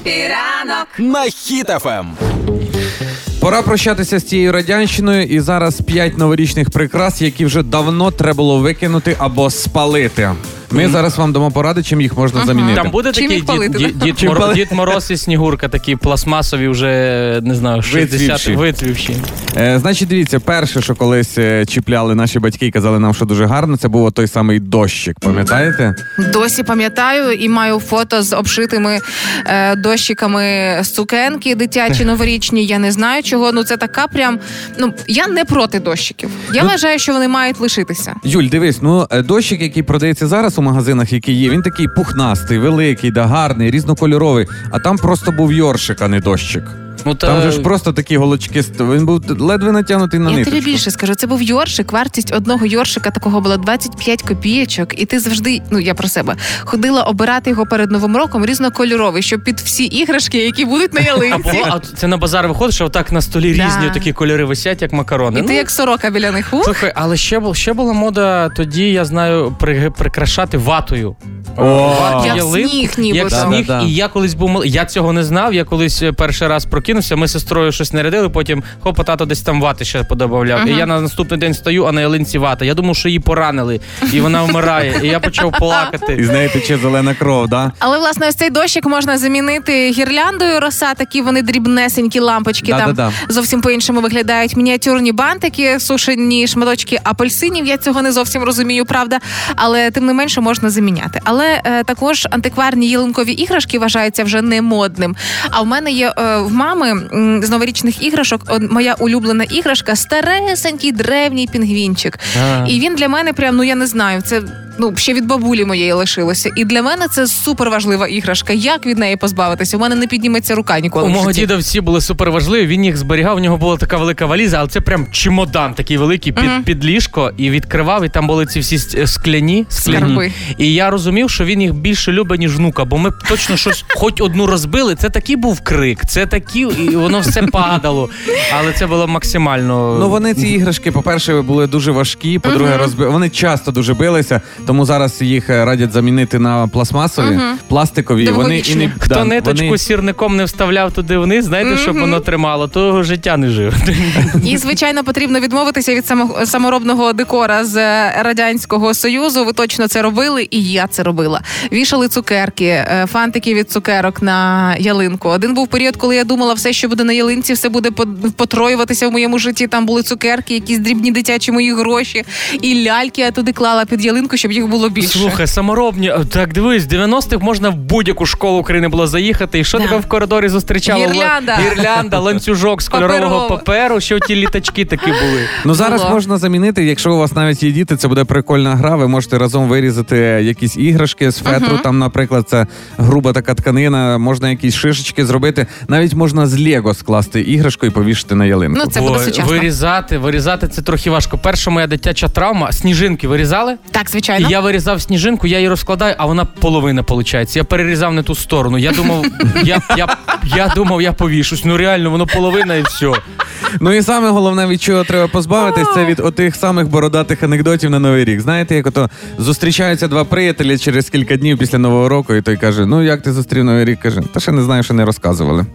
Епіранок на Хіт-ФМ. Пора прощатися з цією радянщиною, і зараз 5 новорічних прикрас, які вже давно треба було викинути або спалити. Ми зараз вам дамо поради, чим їх можна замінити. Там буде такий Дід Мороз і Снігурка, такі пластмасові вже, не знаю, 60-ті. Вицвівші. Значить, дивіться, перше, що колись чіпляли наші батьки і казали нам, що дуже гарно, це був той самий дощик, пам'ятаєте? Досі пам'ятаю і маю фото з обшитими дощиками сукенки дитячі, новорічні. Я не знаю чого, ну це така прям, я не проти дощиків. Я вважаю, що вони мають лишитися. Юль, дивись, дощик, який продається зараз у магазинах, які є, він такий пухнастий, великий, да, гарний, різнокольоровий, а там просто був йоршик, а не дощик. Там же ж просто такі голочки, він був ледве натягнутий на ниточку. Я тобі більше скажу, це був йоршик, вартість одного йоршика такого була 25 копійочок, і ти завжди, я про себе, ходила обирати його перед Новим роком різнокольоровий, щоб під всі іграшки, які будуть на ялинці. А це на базар виходить, що отак на столі різні такі кольори висять, як макарони. І ти як сорока біля них. Слухай, але ще була мода тоді, я знаю, прикрашати ватою. Як сніг, і я колись був малий. Я цього не знав, я колись перший раз прокинувся, ми з сестрою щось нарядили, потім тато десь там вати ще подобавляв. І я на наступний день стою, а на ялинці вата. Я думав, що її поранили, і вона вмирає, і я почав плакати. І знаєте, чи зелена кров, да? Але, власне, ось цей дощик можна замінити гірляндою роса, такі вони дрібнесенькі лампочки, зовсім по-іншому виглядають, мініатюрні бантики, сушені шматочки апельсинів, я цього не зовсім розумію, правда, але тим не менше можна заміняти. Але також антикварні ялинкові іграшки вважаються вже не модним. А в мене є в мами з новорічних іграшок моя улюблена іграшка – старесенький древній пінгвінчик. І він для мене прям, я не знаю, це... ще від бабулі моєї лишилося. І для мене це суперважлива іграшка. Як від неї позбавитися? У мене не підніметься рука ніколи в житті. У мого діда всі були суперважливі, він їх зберігав, у нього була така велика валіза, але це прям чемодан такий великий під ліжко, і відкривав, і там були ці всі скляні. І я розумів, що він їх більше любить, ніж внука, бо ми точно щось, хоч одну розбили, це такий був крик, це такі, і воно все падало. Але це було максимально... Вони ці іграшки, по-перше, були дуже важкі, по-друге, вони часто дуже билися. Тому зараз їх радять замінити на пластмасові, пластикові. Вони і не хто ниточку сірником не вставляв туди вниз, щоб воно тримало, того життя не жив. І, звичайно, потрібно відмовитися від саморобного декора з Радянського Союзу. Ви точно це робили, і я це робила. Вішали цукерки, фантики від цукерок на ялинку. Один був період, коли я думала, все, що буде на ялинці, все буде потроюватися в моєму житті. Там були цукерки, якісь дрібні дитячі мої гроші, і ляльки я туди клала під ялинку, щоб їх було більше. Слухай, саморобні, так дивись, в 90-х можна в будь-яку школу України було заїхати, і що тебе в коридорі зустрічало? Гірлянда, ланцюжок з кольорового паперу, що ті літачки такі були. Зараз можна замінити, якщо у вас навіть є діти, це буде прикольна гра, ви можете разом вирізати якісь іграшки з фетру, там, наприклад, це груба така тканина, можна якісь шишечки зробити, навіть можна з лего скласти іграшку і повішати на ялинку. Це буде сучасно. Вирізати це трохи важко. Перша моя дитяча травма, сніжинки вирізали? Так, звичайно. І я вирізав сніжинку, я її розкладаю, а вона половина виходить. Я перерізав не ту сторону. Я думав, я повішусь. Реально, воно половина і все. І саме головне, від чого треба позбавитись, це від отих самих бородатих анекдотів на Новий рік. Знаєте, як ото зустрічаються два приятелі через кілька днів після Нового року, і той каже, як ти зустрів Новий рік? Каже, та ще не знаю, що не розказували.